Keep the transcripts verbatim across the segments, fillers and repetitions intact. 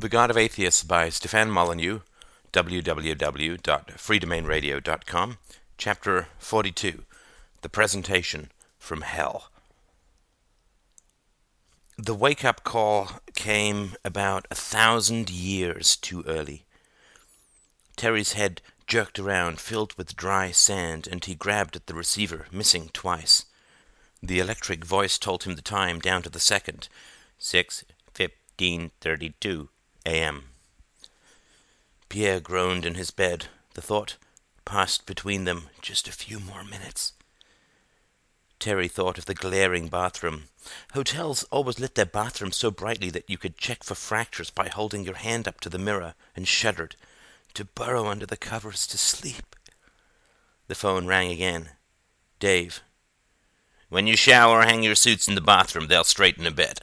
The God of Atheists by Stefan Molyneux, w w w dot free domain radio dot com, Chapter forty-two, The Presentation from Hell. The wake-up call came about a thousand years too early. Terry's head jerked around, filled with dry sand, and he grabbed at the receiver, missing twice. The electric voice told him the time down to the second, six fifteen thirty-two a m Pierre groaned in his bed. The thought passed between them, just a few more minutes. Terry thought of the glaring bathroom. Hotels always lit their bathrooms so brightly that you could check for fractures by holding your hand up to the mirror, and shuddered. To burrow under the covers to sleep. The phone rang again. Dave. When you shower, hang your suits in the bathroom. They'll straighten a bit.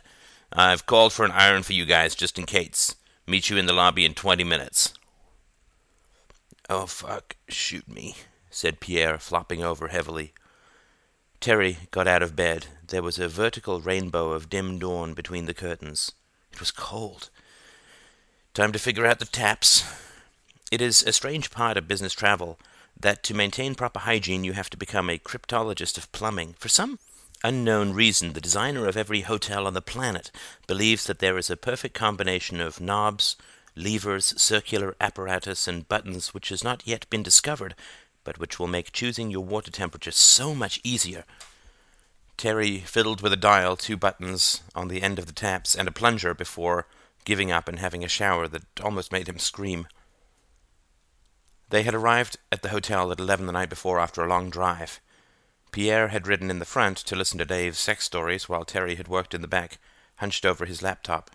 I've called for an iron for you guys, just in case. Meet you in the lobby in twenty minutes. Oh, fuck. Shoot me, said Pierre, flopping over heavily. Terry got out of bed. There was a vertical rainbow of dim dawn between the curtains. It was cold. Time to figure out the taps. It is a strange part of business travel that to maintain proper hygiene you have to become a cryptologist of plumbing. For some unknown reason, the designer of every hotel on the planet believes that there is a perfect combination of knobs, levers, circular apparatus, and buttons which has not yet been discovered, but which will make choosing your water temperature so much easier. Terry fiddled with a dial, two buttons on the end of the taps, and a plunger before giving up and having a shower that almost made him scream. They had arrived at the hotel at eleven the night before after a long drive. Pierre had ridden in the front to listen to Dave's sex stories, while Terry had worked in the back, hunched over his laptop.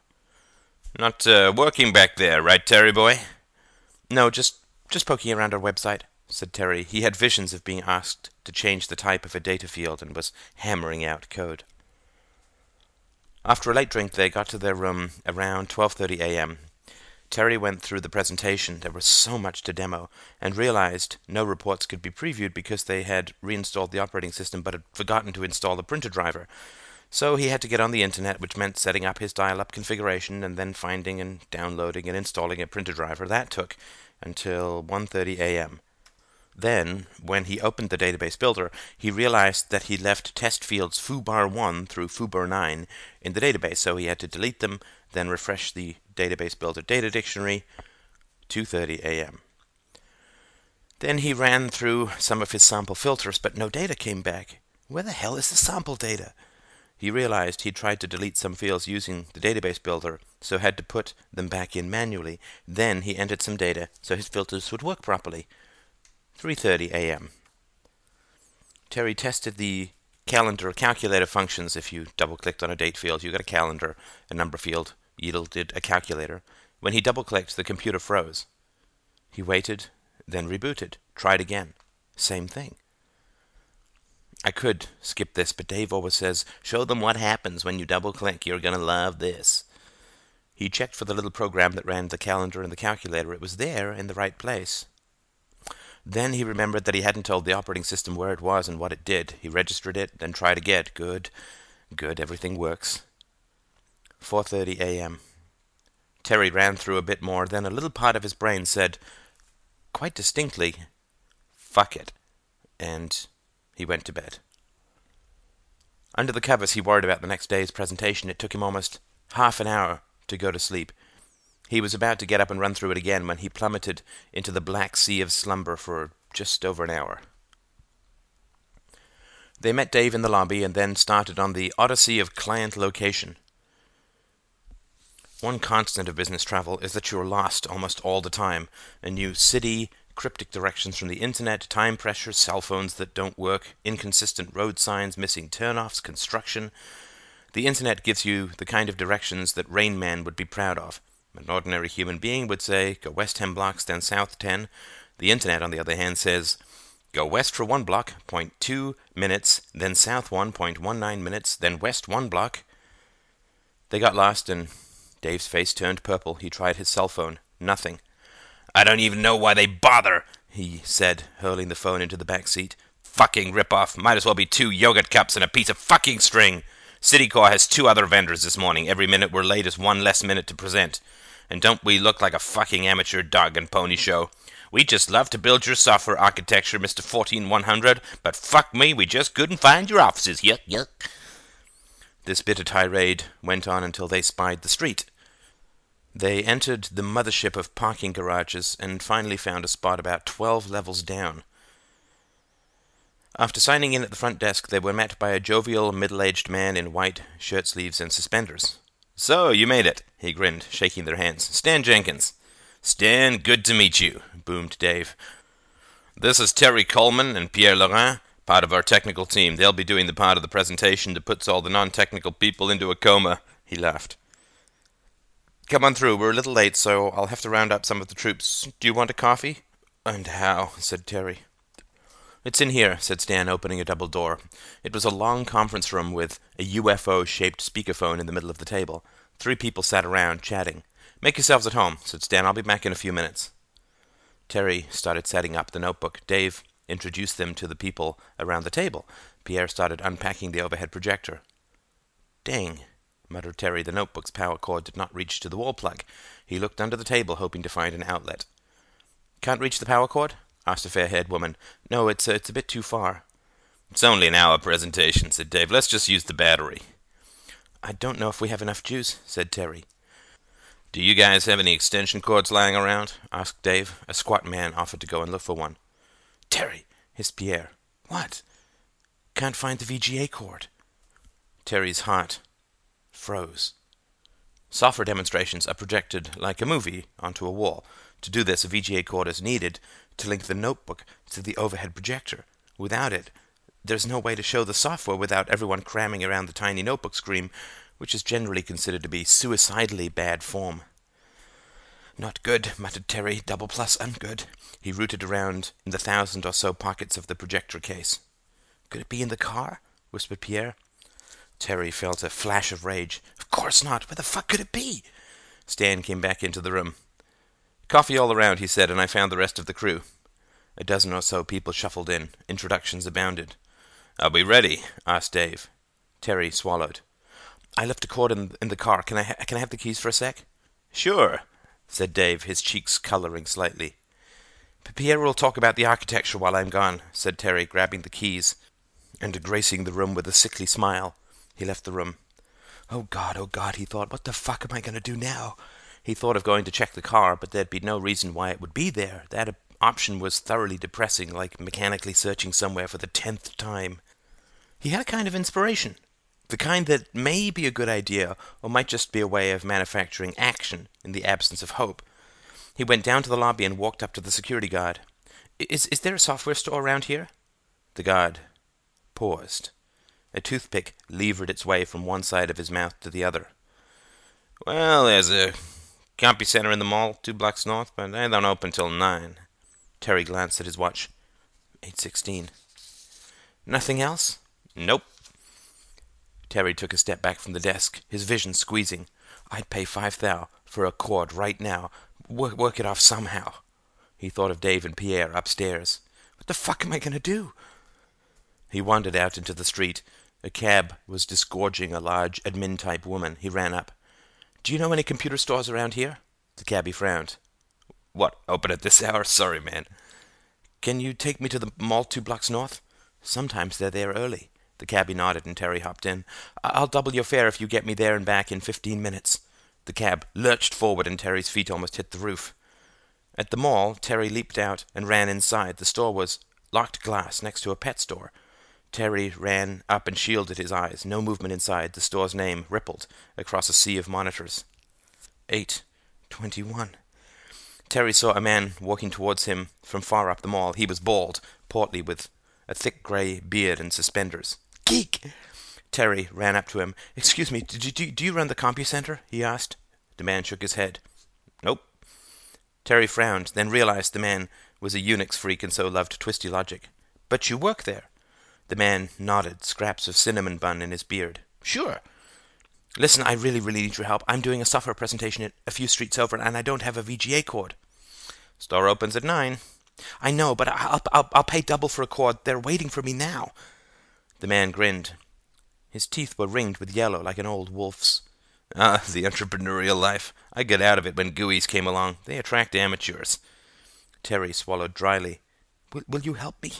Not uh, working back there, right, Terry boy? No, just, just poking around our website, said Terry. He had visions of being asked to change the type of a data field and was hammering out code. After a late drink, they got to their room around twelve thirty a m Terry went through the presentation. There was so much to demo, and realized no reports could be previewed because they had reinstalled the operating system but had forgotten to install the printer driver. So he had to get on the internet, which meant setting up his dial-up configuration and then finding and downloading and installing a printer driver. That took until one thirty a m Then, when he opened the database builder, he realized that he left test fields FUBAR one through FUBAR nine in the database, so he had to delete them, then refresh the database builder data dictionary, two thirty a m Then he ran through some of his sample filters, but no data came back. Where the hell is the sample data? He realized he tried to delete some fields using the database builder, so had to put them back in manually. Then he entered some data, so his filters would work properly. three thirty a m Terry tested the calendar calculator functions. If you double-clicked on a date field, you got a calendar, a number field yielded a calculator. When he double-clicked, the computer froze. He waited, then rebooted, tried again. Same thing. I could skip this, but Dave always says, show them what happens when you double-click. You're going to love this. He checked for the little program that ran the calendar and the calculator. It was there in the right place. Then he remembered that he hadn't told the operating system where it was and what it did. He registered it, then tried again. Good. Good. Everything works. four thirty a m Terry ran through a bit more, then a little part of his brain said, quite distinctly, fuck it. And he went to bed. Under the covers, he worried about the next day's presentation. It took him almost half an hour to go to sleep. He was about to get up and run through it again when he plummeted into the black sea of slumber for just over an hour. They met Dave in the lobby and then started on the odyssey of client location. One constant of business travel is that you're lost almost all the time. A new city, cryptic directions from the internet, time pressure, cell phones that don't work, inconsistent road signs, missing turnoffs, construction. The internet gives you the kind of directions that Rain Man would be proud of. An ordinary human being would say, go west ten blocks, then south ten. The internet, on the other hand, says, go west for one block, zero point two minutes, then south one point one nine minutes, then west one block. They got lost, and Dave's face turned purple. He tried his cell phone. Nothing. I don't even know why they bother, he said, hurling the phone into the back seat. Fucking ripoff. Might as well be two yogurt cups and a piece of fucking string. Citicorp has two other vendors this morning. Every minute we're late is one less minute to present. And don't we look like a fucking amateur dog and pony show? We just love to build your software architecture, Mister fourteen one hundred, but fuck me, we just couldn't find your offices, yuck, yuck. This bitter tirade went on until they spied the street. They entered the mothership of parking garages and finally found a spot about twelve levels down. After signing in at the front desk, they were met by a jovial, middle-aged man in white shirt sleeves and suspenders. "So, you made it," he grinned, shaking their hands. "Stan Jenkins." "Stan, good to meet you," boomed Dave. "This is Terry Coleman and Pierre Laurent, part of our technical team. They'll be doing the part of the presentation that puts all the non-technical people into a coma," he laughed. "Come on through. We're a little late, so I'll have to round up some of the troops. Do you want a coffee?" "And how?" said Terry. "It's in here," said Stan, opening a double door. It was a long conference room with a U F O-shaped speakerphone in the middle of the table. Three people sat around, chatting. "Make yourselves at home," said Stan. "I'll be back in a few minutes." Terry started setting up the notebook. Dave introduced them to the people around the table. Pierre started unpacking the overhead projector. "Dang," muttered Terry. The notebook's power cord did not reach to the wall plug. He looked under the table, hoping to find an outlet. "Can't reach the power cord?" asked a fair-haired woman. "No, it's, uh, it's a bit too far." "It's only an hour presentation," said Dave. "Let's just use the battery." "I don't know if we have enough juice," said Terry. "Do you guys have any extension cords lying around?" asked Dave. A squat man offered to go and look for one. "Terry!" hissed Pierre. "What?" "Can't find the V G A cord." Terry's heart froze. Software demonstrations are projected like a movie onto a wall. To do this, a V G A cord is needed to link the notebook to the overhead projector. Without it, there's no way to show the software without everyone cramming around the tiny notebook screen, which is generally considered to be suicidally bad form. "Not good," muttered Terry. "Double plus ungood." He rooted around in the thousand or so pockets of the projector case. "Could it be in the car?" whispered Pierre. Terry felt a flash of rage. "Of course not! Where the fuck could it be?" Stan came back into the room. "Coffee all around," he said, "and I found the rest of the crew." A dozen or so people shuffled in. Introductions abounded. "Are we ready?" asked Dave. Terry swallowed. "I left a cord in, in the car. Can I, ha can I have the keys for a sec?" "Sure," said Dave, his cheeks colouring slightly. "Pierre will talk about the architecture while I'm gone," said Terry, grabbing the keys and gracing the room with a sickly smile. He left the room. "Oh, God, oh, God," he thought. "What the fuck am I going to do now?" He thought of going to check the car, but there'd be no reason why it would be there. That option was thoroughly depressing, like mechanically searching somewhere for the tenth time. He had a kind of inspiration, the kind that may be a good idea, or might just be a way of manufacturing action in the absence of hope. He went down to the lobby and walked up to the security guard. Is, is there a software store around here?" The guard paused. A toothpick levered its way from one side of his mouth to the other. "Well, there's a CompuCenter in the mall, two blocks north, but they don't open till nine." Terry glanced at his watch. eight sixteen. "Nothing else?" "Nope." Terry took a step back from the desk, his vision squeezing. "I'd pay five thou for a cord right now. Work, work it off somehow." He thought of Dave and Pierre upstairs. "What the fuck am I going to do?" He wandered out into the street. A cab was disgorging a large admin-type woman. He ran up. "Do you know any computer stores around here?" The cabbie frowned. "What, open at this hour? Sorry, man." "Can you take me to the mall two blocks north? Sometimes they're there early." The cabbie nodded and Terry hopped in. "I'll double your fare if you get me there and back in fifteen minutes." The cab lurched forward and Terry's feet almost hit the roof. At the mall, Terry leaped out and ran inside. The store was locked glass next to a pet store. Terry ran up and shielded his eyes. No movement inside. The store's name rippled across a sea of monitors. Eight twenty-one. Terry saw a man walking towards him from far up the mall. He was bald, portly, with a thick grey beard and suspenders. "Geek!" Terry ran up to him. "Excuse me, do, do, do you run the CompuCenter?" he asked. The man shook his head. "Nope." Terry frowned, then realized the man was a Unix freak and so loved twisty logic. "But you work there." The man nodded, scraps of cinnamon bun in his beard. "Sure." "Listen, I really, really need your help. I'm doing a software presentation a few streets over, and I don't have a V G A cord." "Store opens at nine." "I know, but I'll, I'll, I'll pay double for a cord. They're waiting for me now." The man grinned. His teeth were ringed with yellow like an old wolf's. Ah, the entrepreneurial life. I got out of it when G U Is came along. They attract amateurs. Terry swallowed dryly. Will, will you help me?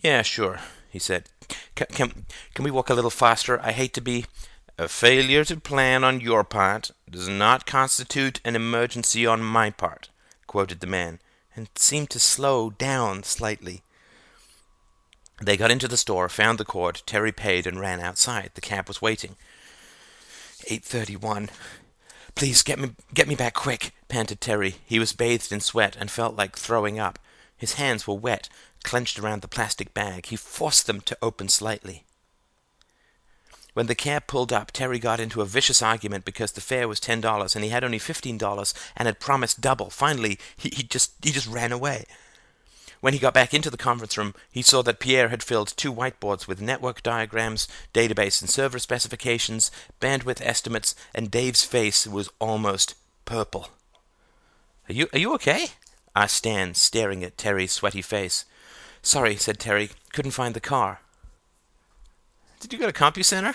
Yeah, sure, he said. Can, can, can we walk a little faster? I hate to be... A failure to plan on your part does not constitute an emergency on my part, quoted the man, and seemed to slow down slightly. They got into the store, found the cord, Terry paid and ran outside. The cab was waiting. eight thirty-one. Please get me get me back quick, panted Terry. He was bathed in sweat and felt like throwing up. His hands were wet, clenched around the plastic bag. He forced them to open slightly. When the cab pulled up, Terry got into a vicious argument because the fare was ten dollars and he had only fifteen dollars and had promised double. Finally, he, he just he just ran away. When he got back into the conference room, he saw that Pierre had filled two whiteboards with network diagrams, database and server specifications, bandwidth estimates, and Dave's face was almost purple. Are you are you okay? asked Stan, staring at Terry's sweaty face. Sorry, said Terry. Couldn't find the car. Did you go to CompuCenter?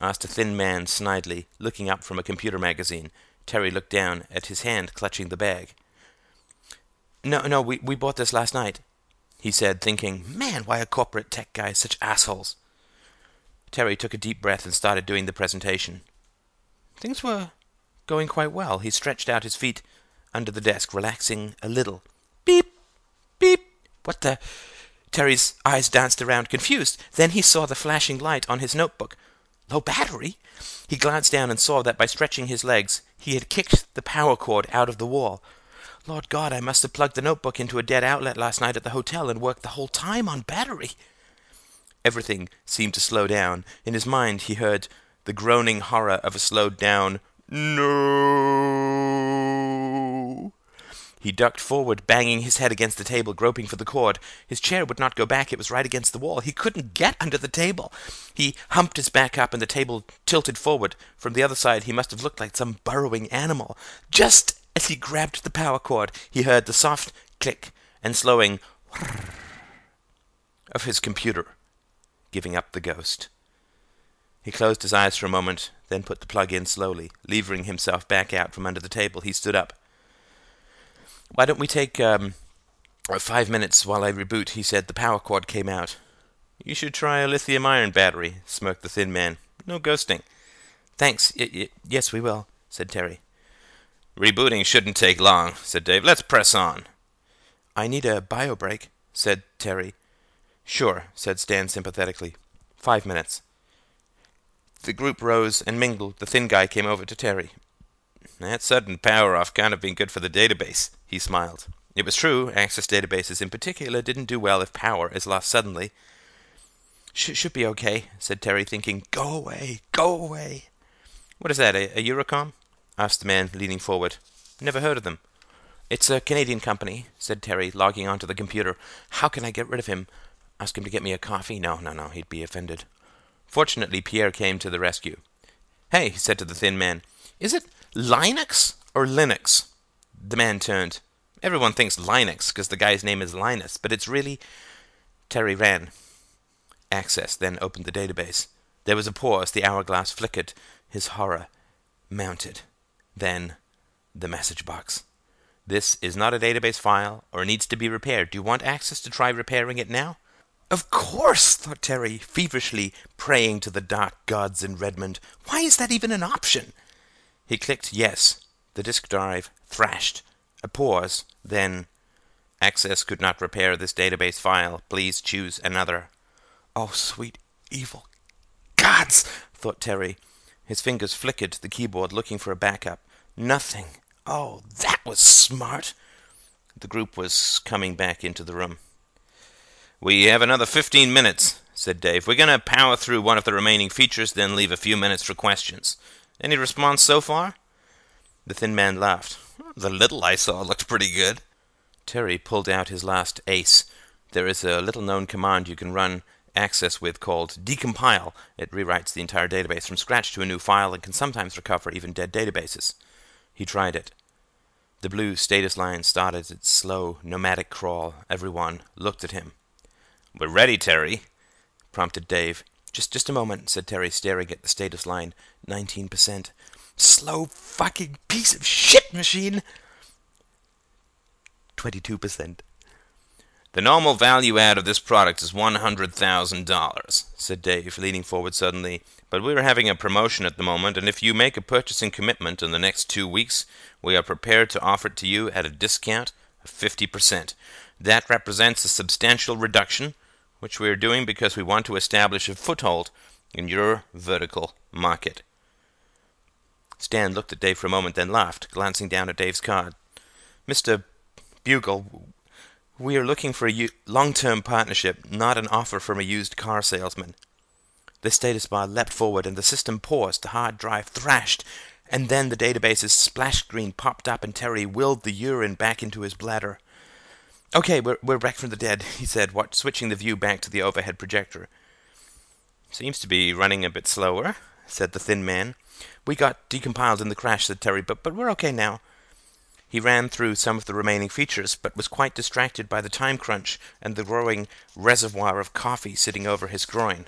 Asked a thin man snidely, looking up from a computer magazine. Terry looked down at his hand clutching the bag. No, no, we, we bought this last night, he said, thinking, man, why are corporate tech guys such assholes? Terry took a deep breath and started doing the presentation. Things were going quite well. He stretched out his feet under the desk, relaxing a little. Beep, beep, what the... Terry's eyes danced around, confused. Then he saw the flashing light on his notebook. Low battery? He glanced down and saw that by stretching his legs, he had kicked the power cord out of the wall. Lord God, I must have plugged the notebook into a dead outlet last night at the hotel and worked the whole time on battery. Everything seemed to slow down. In his mind, he heard the groaning horror of a slowed down, no. He ducked forward, banging his head against the table, groping for the cord. His chair would not go back. It was right against the wall. He couldn't get under the table. He humped his back up, and the table tilted forward. From the other side, he must have looked like some burrowing animal. Just as he grabbed the power cord, he heard the soft click and slowing of his computer, giving up the ghost. He closed his eyes for a moment, then put the plug in slowly. Levering himself back out from under the table, he stood up. Why don't we take, um, five minutes while I reboot, he said. The power cord came out. You should try a lithium-ion battery, smirked the thin man. No ghosting. Thanks. Y- y- yes, we will, said Terry. Rebooting shouldn't take long, said Dave. Let's press on. I need a bio break, said Terry. Sure, said Stan sympathetically. Five minutes. The group rose and mingled. The thin guy came over to Terry. That sudden power-off can't have been good for the database, he smiled. It was true, Access databases in particular didn't do well if power is lost suddenly. Sh- should be okay, said Terry, thinking, go away, go away. What is that, a, a Eurocom? Asked the man, leaning forward. Never heard of them. It's a Canadian company, said Terry, logging onto the computer. How can I get rid of him? Ask him to get me a coffee? No, no, no, he'd be offended. Fortunately, Pierre came to the rescue. Hey, he said to the thin man, is it Linux or Linux? The man turned. Everyone thinks Linux because the guy's name is Linus, but it's really... Terry ran. Access then opened the database. There was a pause. The hourglass flickered. His horror mounted. Then the message box. This is not a database file or needs to be repaired. Do you want Access to try repairing it now? Of course, thought Terry, feverishly praying to the dark gods in Redmond. Why is that even an option? He clicked yes. The disk drive thrashed. A pause, then, Access could not repair this database file. Please choose another. Oh, sweet evil gods, thought Terry. His fingers flickered the keyboard, looking for a backup. Nothing. Oh, that was smart. The group was coming back into the room. We have another fifteen minutes, said Dave. We're going to power through one of the remaining features, then leave a few minutes for questions. Any response so far? The thin man laughed. The little I saw looked pretty good. Terry pulled out his last ace. There is a little-known command you can run Access with called decompile. It rewrites the entire database from scratch to a new file and can sometimes recover even dead databases. He tried it. The blue status line started its slow, nomadic crawl. Everyone looked at him. We're ready, Terry, prompted Dave. Just just a moment, said Terry, staring at the status line. Nineteen percent. Slow fucking piece of shit machine! Twenty-two percent. The normal value add of this product is one hundred thousand dollars, said Dave, leaning forward suddenly. But we are having a promotion at the moment, and if you make a purchasing commitment in the next two weeks, we are prepared to offer it to you at a discount of fifty percent. That represents a substantial reduction, which we are doing because we want to establish a foothold in your vertical market. Stan looked at Dave for a moment, then laughed, glancing down at Dave's card. Mister Bugle, we are looking for a long-term partnership, not an offer from a used car salesman. The status bar leapt forward, and the system paused, the hard drive thrashed, and then the database's splash screen popped up, and Terry willed the urine back into his bladder. Okay, we're, we're back from the dead, he said, watch, switching the view back to the overhead projector. Seems to be running a bit slower, said the thin man. We got decompiled in the crash, said Terry, but, but we're okay now. He ran through some of the remaining features, but was quite distracted by the time crunch and the growing reservoir of coffee sitting over his groin.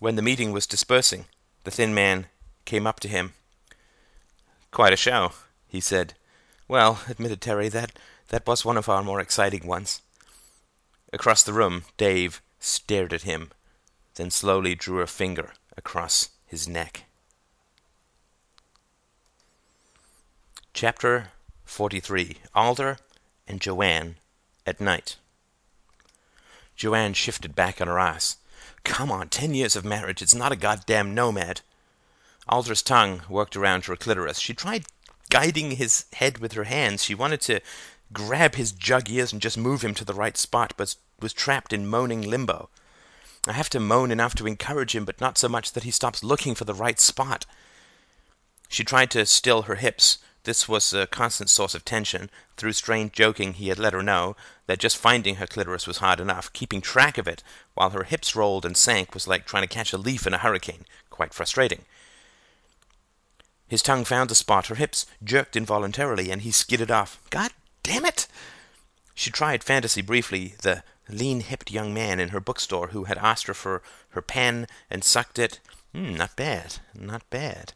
When the meeting was dispersing, the thin man came up to him. Quite a show, he said. Well, admitted Terry, that... That was one of our more exciting ones. Across the room, Dave stared at him, then slowly drew a finger across his neck. Chapter forty-three. Alder and Joanne at night. Joanne shifted back on her ass. Come on, ten years of marriage, it's not a goddamn nomad. Alder's tongue worked around her clitoris. She tried guiding his head with her hands. She wanted to grab his jug ears and just move him to the right spot, but was trapped in moaning limbo. I have to moan enough to encourage him, but not so much that he stops looking for the right spot. She tried to still her hips. This was a constant source of tension. Through strained joking, he had let her know that just finding her clitoris was hard enough. Keeping track of it while her hips rolled and sank was like trying to catch a leaf in a hurricane. Quite frustrating. His tongue found the spot. Her hips jerked involuntarily, and he skidded off. God damn it! She tried fantasy briefly, the lean-hipped young man in her bookstore who had asked her for her pen and sucked it. Mm, not bad, not bad.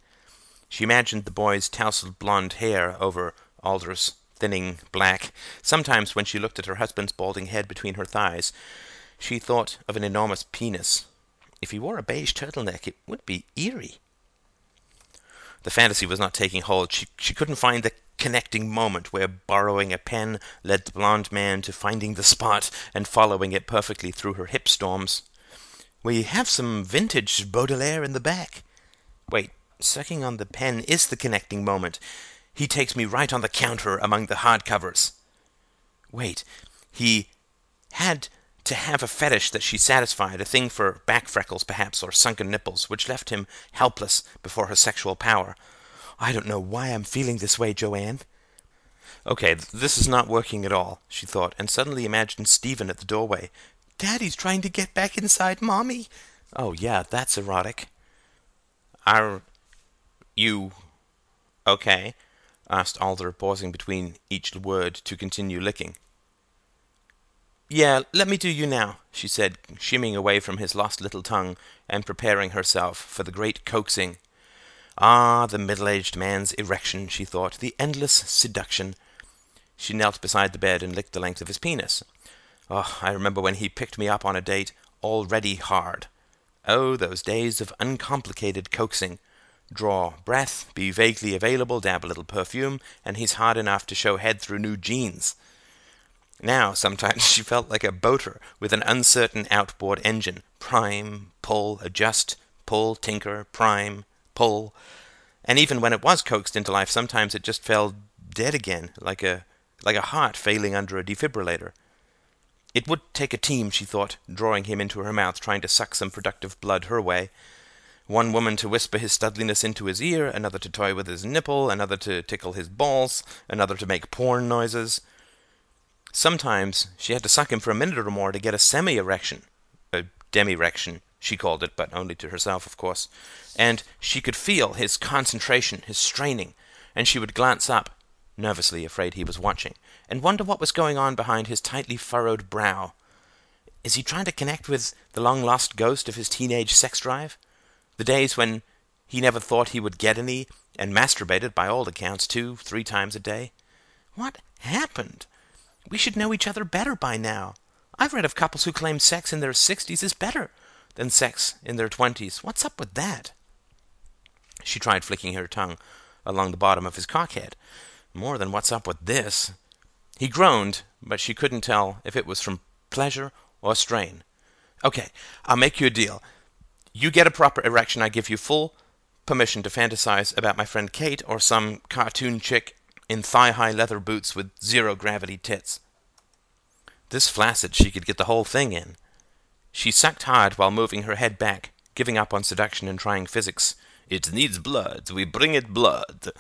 She imagined the boy's tousled blonde hair over Alder's thinning black. Sometimes when she looked at her husband's balding head between her thighs, she thought of an enormous penis. If he wore a beige turtleneck, it would be eerie. The fantasy was not taking hold. She, she couldn't find the connecting moment where borrowing a pen led the blonde man to finding the spot and following it perfectly through her hip storms. We have some vintage Baudelaire in the back. Wait, sucking on the pen is the connecting moment. He takes me right on the counter among the hardcovers. Wait, he had to have a fetish that she satisfied, a thing for back freckles perhaps, or sunken nipples, which left him helpless before her sexual power. I don't know why I'm feeling this way, Joanne. Okay, th this is not working at all, she thought, and suddenly imagined Stephen at the doorway. Daddy's trying to get back inside Mommy. Oh, yeah, that's erotic. Are you okay? Asked Alder, pausing between each word to continue licking. Yeah, let me do you now, she said, shimmying away from his lost little tongue and preparing herself for the great coaxing. Ah, the middle-aged man's erection, she thought, the endless seduction. She knelt beside the bed and licked the length of his penis. Oh, I remember when he picked me up on a date, already hard. Oh, those days of uncomplicated coaxing. Draw breath, be vaguely available, dab a little perfume, and he's hard enough to show head through new jeans. Now, sometimes she felt like a boater with an uncertain outboard engine. Prime, pull, adjust, pull, tinker, prime, pull. And even when it was coaxed into life, sometimes it just fell dead again, like a like a heart failing under a defibrillator. It would take a team, she thought, drawing him into her mouth, trying to suck some productive blood her way. One woman to whisper his studliness into his ear, another to toy with his nipple, another to tickle his balls, another to make porn noises. Sometimes she had to suck him for a minute or more to get a semi-erection, a demi-erection, she called it, but only to herself, of course. And she could feel his concentration, his straining, and she would glance up, nervously afraid he was watching, and wonder what was going on behind his tightly furrowed brow. Is he trying to connect with the long-lost ghost of his teenage sex drive? The days when he never thought he would get any and masturbated, by all accounts, two, three times a day? What happened? We should know each other better by now. I've read of couples who claim sex in their sixties is better than sex in their twenties. What's up with that? She tried flicking her tongue along the bottom of his cockhead. More than what's up with this. He groaned, but she couldn't tell if it was from pleasure or strain. Okay, I'll make you a deal. You get a proper erection, I give you full permission to fantasize about my friend Kate or some cartoon chick in thigh-high leather boots with zero-gravity tits. This flaccid she could get the whole thing in. She sucked hard while moving her head back, giving up on seduction and trying physics. It needs blood. We bring it blood.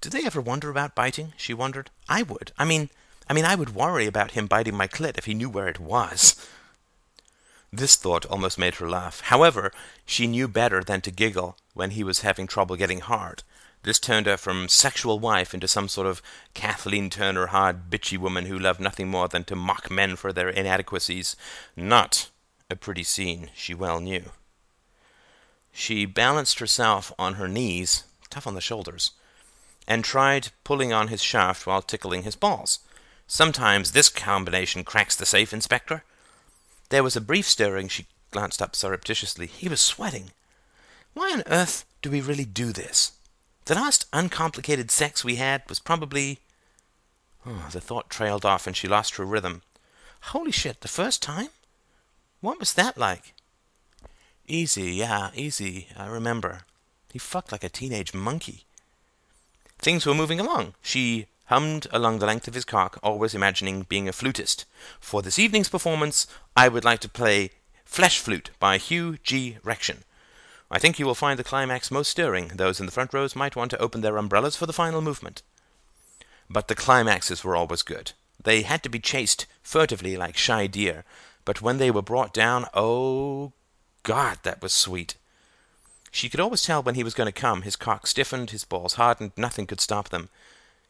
Do they ever wonder about biting? She wondered. I would. I mean, I mean, I would worry about him biting my clit if he knew where it was. This thought almost made her laugh. However, she knew better than to giggle when he was having trouble getting hard. This turned her from sexual wife into some sort of Kathleen Turner hard bitchy woman who loved nothing more than to mock men for their inadequacies. Not a pretty scene, she well knew. She balanced herself on her knees, tough on the shoulders, and tried pulling on his shaft while tickling his balls. Sometimes this combination cracks the safe, Inspector. There was a brief stirring. She glanced up surreptitiously. He was sweating. Why on earth do we really do this? The last uncomplicated sex we had was probably... Oh, the thought trailed off and she lost her rhythm. Holy shit, the first time? What was that like? Easy, yeah, easy, I remember. He fucked like a teenage monkey. Things were moving along. She hummed along the length of his cock, always imagining being a flutist. For this evening's performance, I would like to play Flesh Flute by Hugh G. Rection. I think you will find the climax most stirring. Those in the front rows might want to open their umbrellas for the final movement. But the climaxes were always good. They had to be chased furtively like shy deer, but when they were brought down, oh God, that was sweet. She could always tell when he was going to come. His cock stiffened, his balls hardened, nothing could stop them.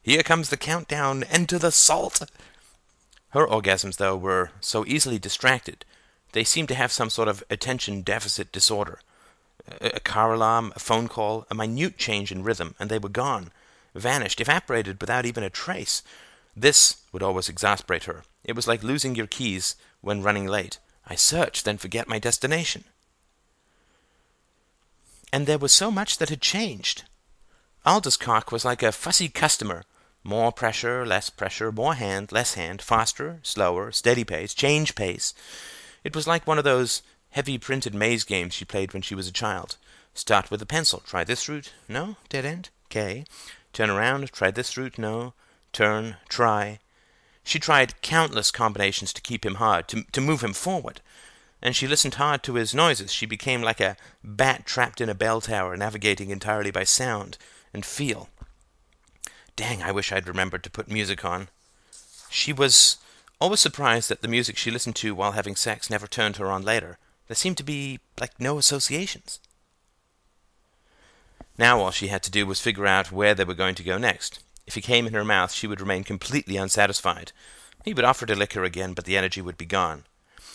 Here comes the countdown, enter the salt! Her orgasms, though, were so easily distracted. They seemed to have some sort of attention deficit disorder. A car alarm, a phone call, a minute change in rhythm, and they were gone, vanished, evaporated without even a trace. This would always exasperate her. It was like losing your keys when running late. I search, then forget my destination. And there was so much that had changed. Alda's cock was like a fussy customer. More pressure, less pressure, more hand, less hand, faster, slower, steady pace, change pace. It was like one of those heavy printed maze games she played when she was a child. Start with a pencil. Try this route. No. Dead end. Okay. Turn around. Try this route. No. Turn. Try. She tried countless combinations to keep him hard, to, to move him forward. And she listened hard to his noises. She became like a bat trapped in a bell tower, navigating entirely by sound and feel. Dang, I wish I'd remembered to put music on. She was always surprised that the music she listened to while having sex never turned her on later. There seemed to be, like, no associations. Now all she had to do was figure out where they were going to go next. If he came in her mouth, she would remain completely unsatisfied. He would offer to lick her again, but the energy would be gone.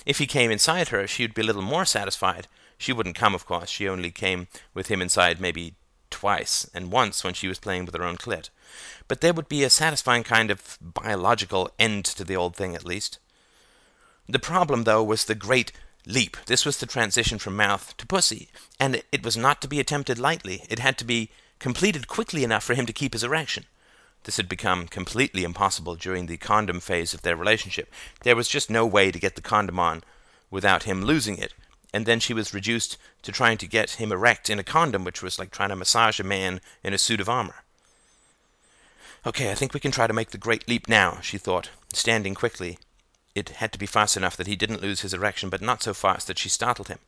If he came inside her, she would be a little more satisfied. She wouldn't come, of course. She only came with him inside maybe twice, and once when she was playing with her own clit. But there would be a satisfying kind of biological end to the old thing, at least. The problem, though, was the great... leap. This was the transition from mouth to pussy, and it, it was not to be attempted lightly. It had to be completed quickly enough for him to keep his erection. This had become completely impossible during the condom phase of their relationship. There was just no way to get the condom on without him losing it, and then she was reduced to trying to get him erect in a condom, which was like trying to massage a man in a suit of armor. Okay, I think we can try to make the great leap now, she thought, standing quickly. It had to be fast enough that he didn't lose his erection, but not so fast that she startled him.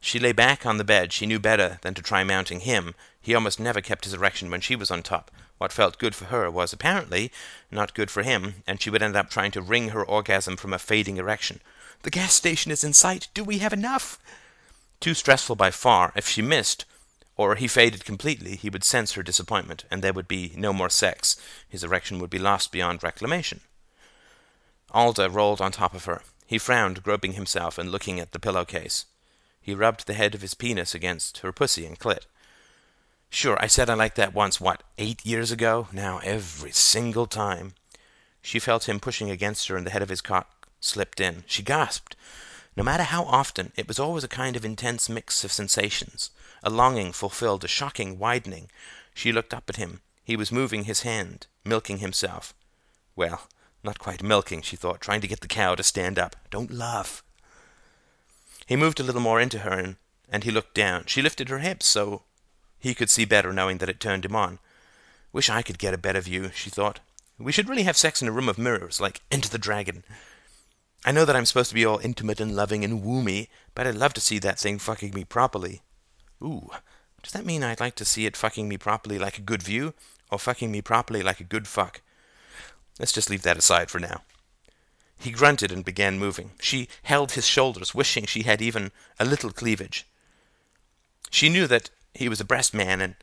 She lay back on the bed. She knew better than to try mounting him. He almost never kept his erection when she was on top. What felt good for her was apparently not good for him, and she would end up trying to wring her orgasm from a fading erection. The gas station is in sight. Do we have enough? Too stressful by far. If she missed, or he faded completely, he would sense her disappointment, and there would be no more sex. His erection would be lost beyond reclamation. Alda rolled on top of her. He frowned, groping himself and looking at the pillowcase. He rubbed the head of his penis against her pussy and clit. Sure, I said I liked that once, what, eight years ago? Now every single time. She felt him pushing against her and the head of his cock slipped in. She gasped. No matter how often, it was always a kind of intense mix of sensations. A longing fulfilled, a shocking widening. She looked up at him. He was moving his hand, milking himself. Well, not quite milking, she thought, trying to get the cow to stand up. Don't laugh. He moved a little more into her, and, and he looked down. She lifted her hips, so he could see better, knowing that it turned him on. Wish I could get a better view, she thought. We should really have sex in a room of mirrors, like Enter the Dragon. I know that I'm supposed to be all intimate and loving and woomy, but I'd love to see that thing fucking me properly. Ooh, does that mean I'd like to see it fucking me properly like a good view, or fucking me properly like a good fuck? Let's just leave that aside for now. He grunted and began moving. She held his shoulders, wishing she had even a little cleavage. She knew that he was a breast man and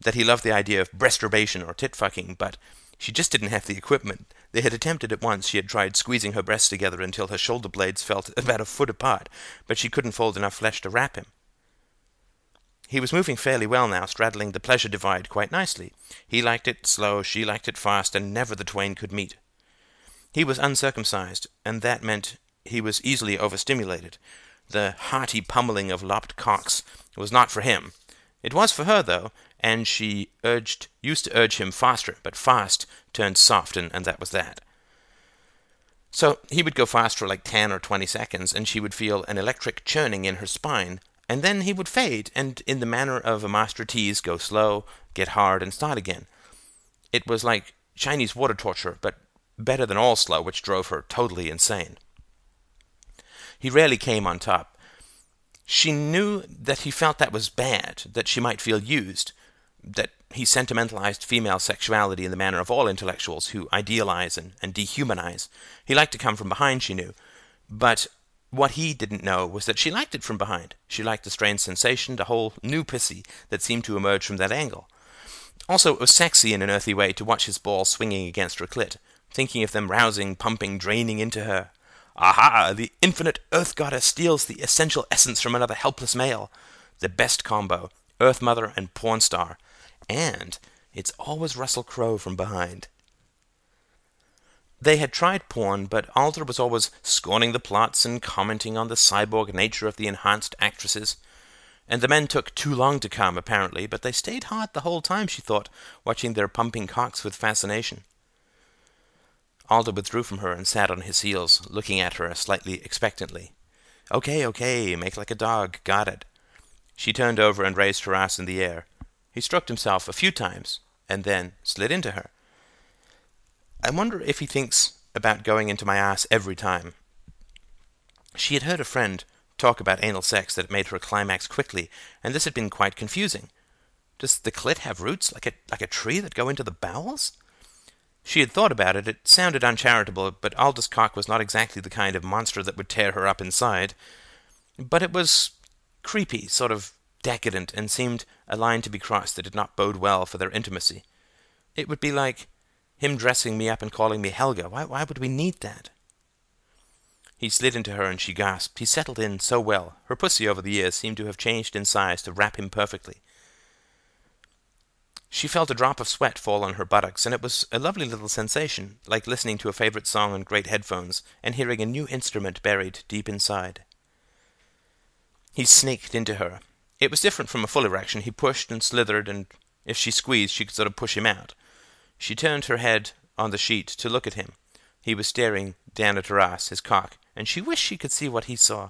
that he loved the idea of breasturbation or tit-fucking, but she just didn't have the equipment. They had attempted it once. She had tried squeezing her breasts together until her shoulder blades felt about a foot apart, but she couldn't fold enough flesh to wrap him. He was moving fairly well now, straddling the pleasure divide quite nicely. He liked it slow, she liked it fast, and never the twain could meet. He was uncircumcised, and that meant he was easily overstimulated. The hearty pummeling of lopped cocks was not for him. It was for her, though, and she urged, used to urge him faster, but fast turned soft, and, and that was that. So he would go fast for like ten or twenty seconds, and she would feel an electric churning in her spine, and then he would fade, and in the manner of a master tease, go slow, get hard, and start again. It was like Chinese water torture, but better than all slow, which drove her totally insane. He rarely came on top. She knew that he felt that was bad, that she might feel used, that he sentimentalized female sexuality in the manner of all intellectuals who idealize and, and dehumanize. He liked to come from behind, she knew, but what he didn't know was that she liked it from behind. She liked the strange sensation, the whole new pussy that seemed to emerge from that angle. Also, it was sexy in an earthy way to watch his balls swinging against her clit, thinking of them rousing, pumping, draining into her. Aha! The infinite Earth Goddess steals the essential essence from another helpless male. The best combo, Earth Mother and porn star. And it's always Russell Crowe from behind. They had tried porn, but Alder was always scorning the plots and commenting on the cyborg nature of the enhanced actresses. And the men took too long to come, apparently, but they stayed hard the whole time, she thought, watching their pumping cocks with fascination. Alder withdrew from her and sat on his heels, looking at her slightly expectantly. "Okay, okay, make like a dog, got it." She turned over and raised her ass in the air. He stroked himself a few times, and then slid into her. I wonder if he thinks about going into my ass every time. She had heard a friend talk about anal sex that it made her climax quickly, and this had been quite confusing. Does the clit have roots, like a like a tree that go into the bowels? She had thought about it. It sounded uncharitable, but Aldous Cock was not exactly the kind of monster that would tear her up inside. But it was creepy, sort of decadent, and seemed a line to be crossed that did not bode well for their intimacy. It would be like him dressing me up and calling me Helga. Why, why would we need that? He slid into her, and she gasped. He settled in so well. Her pussy over the years seemed to have changed in size to wrap him perfectly. She felt a drop of sweat fall on her buttocks, and it was a lovely little sensation, like listening to a favorite song on great headphones and hearing a new instrument buried deep inside. He sneaked into her. It was different from a full erection. He pushed and slithered, and if she squeezed, she could sort of push him out. She turned her head on the sheet to look at him. He was staring down at her ass, his cock, and she wished she could see what he saw.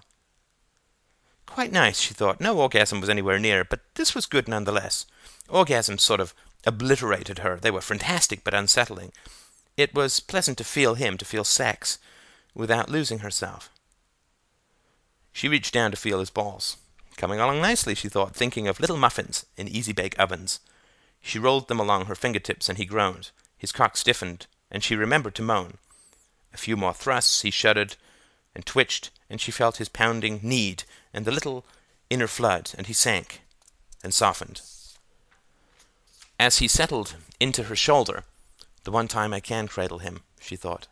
Quite nice, she thought. No orgasm was anywhere near, but this was good nonetheless. Orgasms sort of obliterated her. They were fantastic but unsettling. It was pleasant to feel him, to feel sex, without losing herself. She reached down to feel his balls. Coming along nicely, she thought, thinking of little muffins in easy-bake ovens. She rolled them along her fingertips, and he groaned. His cock stiffened, and she remembered to moan. A few more thrusts, he shuddered and twitched, and she felt his pounding need and the little inner flood, and he sank and softened. As he settled into her shoulder, the one time I can cradle him, she thought,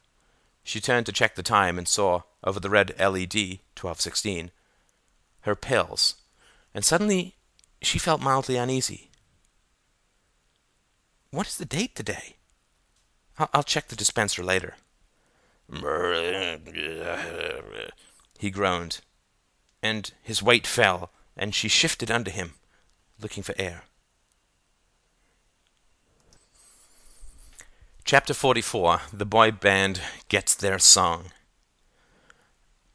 She turned to check the time and saw, over the red L E D, twelve sixteen, her pills, and suddenly she felt mildly uneasy. What is the date today? I'll, I'll check the dispenser later. He groaned, and his weight fell, and she shifted under him, looking for air. Chapter forty-four. The Boy Band Gets Their Song.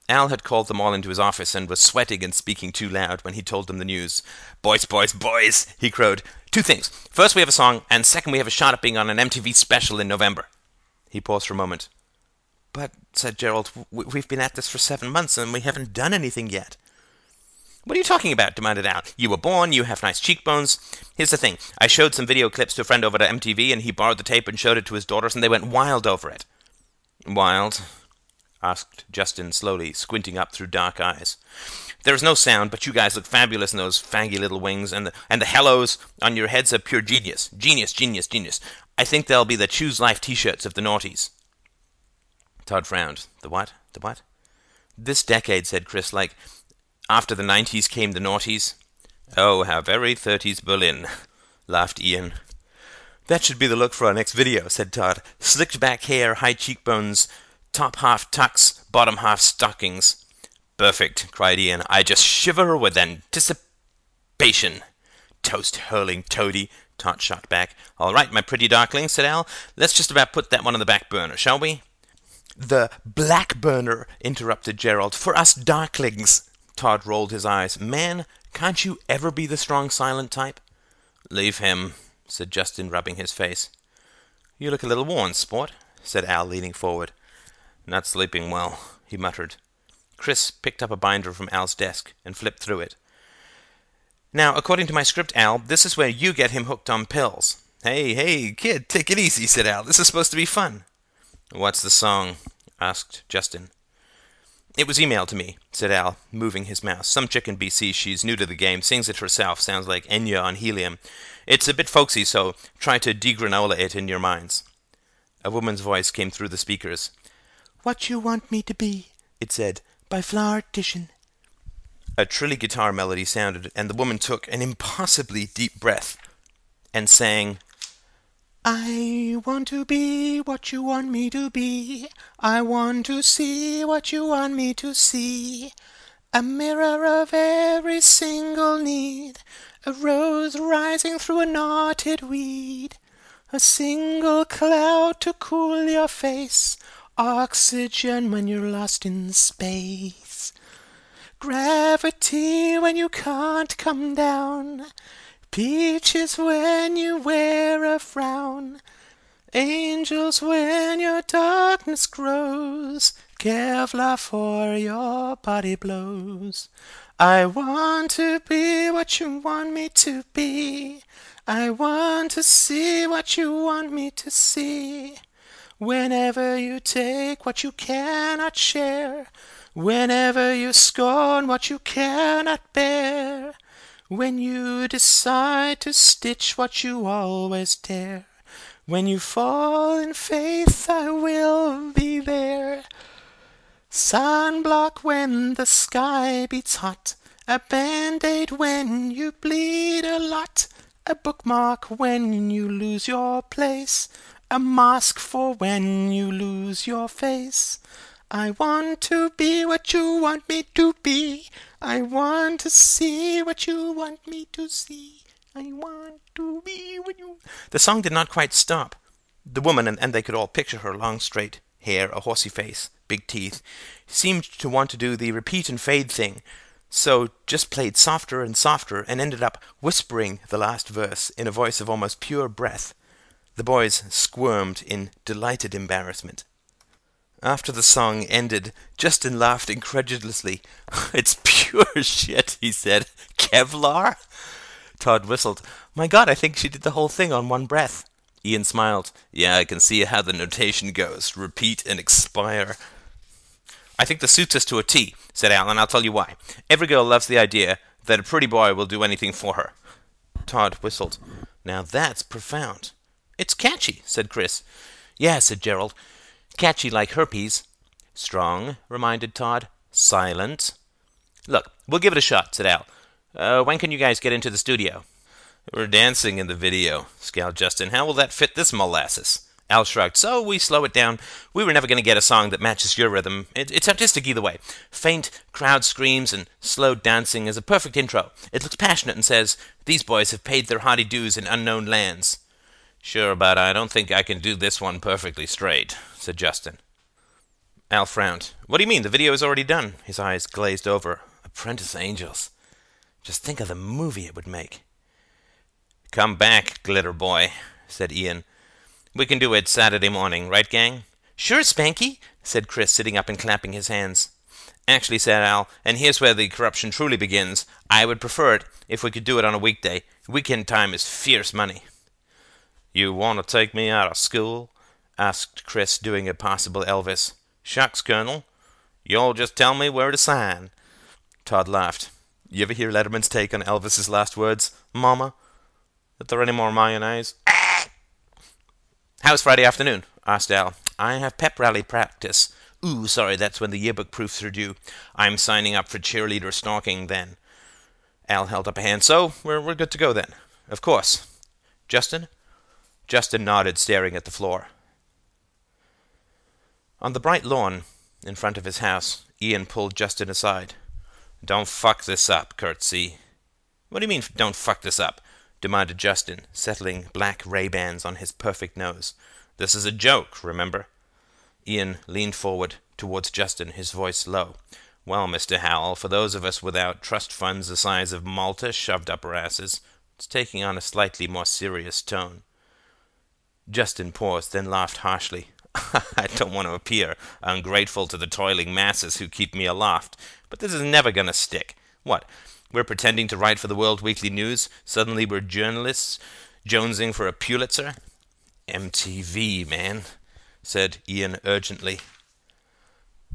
Al had called them all into his office and was sweating and speaking too loud when he told them the news. "Boys, boys, boys," he crowed. "Two things. First, we have a song, and second, we have a shot at being on an M T V special in November." He paused for a moment. "But," said Gerald, we "we've been at this for seven months, and we haven't done anything yet." "What are you talking about?" demanded Al. "You were born, you have nice cheekbones. Here's the thing. I showed some video clips to a friend over at M T V, and he borrowed the tape and showed it to his daughters, and they went wild over it." "Wild?" asked Justin slowly, squinting up through dark eyes. "There is no sound, but you guys look fabulous in those faggy little wings, and the, and the hellos on your heads are pure genius. Genius, genius, genius. I think they'll be the Choose Life t-shirts of the noughties." Todd frowned. "The what? The what?" "This decade," said Chris, "like... after the nineties came the noughties." "Oh, how very thirties Berlin," laughed Ian. "That should be the look for our next video," said Todd. "Slicked back hair, high cheekbones, top half tucks, bottom half stockings." "Perfect," cried Ian. "I just shiver with anticipation." "Toast hurling toady," Todd shot back. "All right, my pretty darkling," said Al. "Let's just about put that one on the back burner, shall we?" "The black burner," interrupted Gerald. "For us darklings." Todd rolled his eyes. "Man, can't you ever be the strong silent type?" "Leave him," said Justin, rubbing his face. "You look a little worn, sport," said Al, leaning forward. "Not sleeping well," he muttered. Chris picked up a binder from Al's desk and flipped through it. "Now, according to my script, Al, this is where you get him hooked on pills." "Hey, hey, kid, take it easy," said Al. "This is supposed to be fun." "What's the song?" asked Justin. "It was emailed to me," said Al, moving his mouse. "Some chick in B C, she's new to the game, sings it herself, sounds like Enya on helium. It's a bit folksy, so try to degranola it in your minds." A woman's voice came through the speakers. "What you want me to be," it said, "by Flortidishin." A trilly guitar melody sounded, and the woman took an impossibly deep breath and sang, "I want to be what you want me to be. I want to see what you want me to see. A mirror of every single need. A rose rising through a knotted weed. A single cloud to cool your face. Oxygen when you're lost in space. Gravity when you can't come down. Peaches when you wear a frown. Angels when your darkness grows. Kevlar for your body blows. I want to be what you want me to be. I want to see what you want me to see. Whenever you take what you cannot share. Whenever you scorn what you cannot bear. When you decide to stitch what you always tear. When you fall in faith, I will be there. Sunblock when the sky beats hot. A band-aid when you bleed a lot. A bookmark when you lose your place. A mask for when you lose your face. I want to be what you want me to be. I want to see what you want me to see. I want to be what you... The song did not quite stop. The woman, and, and they could all picture her long straight hair, a horsey face, big teeth, seemed to want to do the repeat and fade thing, so just played softer and softer and ended up whispering the last verse in a voice of almost pure breath. The boys squirmed in delighted embarrassment. After the song ended, Justin laughed incredulously. "It's pure shit," he said. "Kevlar?" Todd whistled. "My God, I think she did the whole thing on one breath." Ian smiled. "Yeah, I can see how the notation goes. Repeat and expire." "I think this suits us to a T," said Alan. "I'll tell you why. Every girl loves the idea that a pretty boy will do anything for her." Todd whistled. "Now that's profound." "It's catchy," said Chris. "Yeah," said Gerald. catchy like herpes, strong, reminded Todd, silent. Look, we'll give it a shot, said Al. Uh, when can you guys get into the studio? We're dancing in the video, scowled Justin. How will that fit this molasses? Al shrugged. So we slow it down. We were never going to get a song that matches your rhythm. It, it's artistic either way. Faint crowd screams and slow dancing is a perfect intro. It looks passionate and says, these boys have paid their haughty dues in unknown lands. Sure, but I don't think I can do this one perfectly straight, said Justin. Al frowned. What do you mean? The video is already done. His eyes glazed over. Apprentice Angels. Just think of the movie it would make. Come back, glitter boy, said Ian. We can do it Saturday morning, right, gang? Sure, Spanky, said Chris, sitting up and clapping his hands. Actually, said Al, and here's where the corruption truly begins. I would prefer it if we could do it on a weekday. Weekend time is fierce money. You want to take me out of school? Asked Chris, doing a possible Elvis. Shucks, Colonel. You'll just tell me where to sign. Todd laughed. You ever hear Letterman's take on Elvis's last words? Mama, is there any more mayonnaise? How's Friday afternoon? Asked Al. I have pep rally practice. Ooh, sorry, that's when the yearbook proofs are due. I'm signing up for cheerleader stalking then. Al held up a hand. So, we're, we're good to go then. Of course. Justin? Justin nodded, staring at the floor. On the bright lawn in front of his house, Ian pulled Justin aside. Don't fuck this up, Curtsy. What do you mean, don't fuck this up? Demanded Justin, settling black Ray-Bans on his perfect nose. This is a joke, remember? Ian leaned forward towards Justin, his voice low. Well, Mister Howell, for those of us without trust funds the size of Malta shoved up our asses, it's taking on a slightly more serious tone. Justin paused, then laughed harshly. I don't want to appear ungrateful to the toiling masses who keep me aloft, but this is never going to stick. What? We're pretending to write for the World Weekly News. Suddenly we're journalists, jonesing for a Pulitzer. M T V, man, said Ian urgently.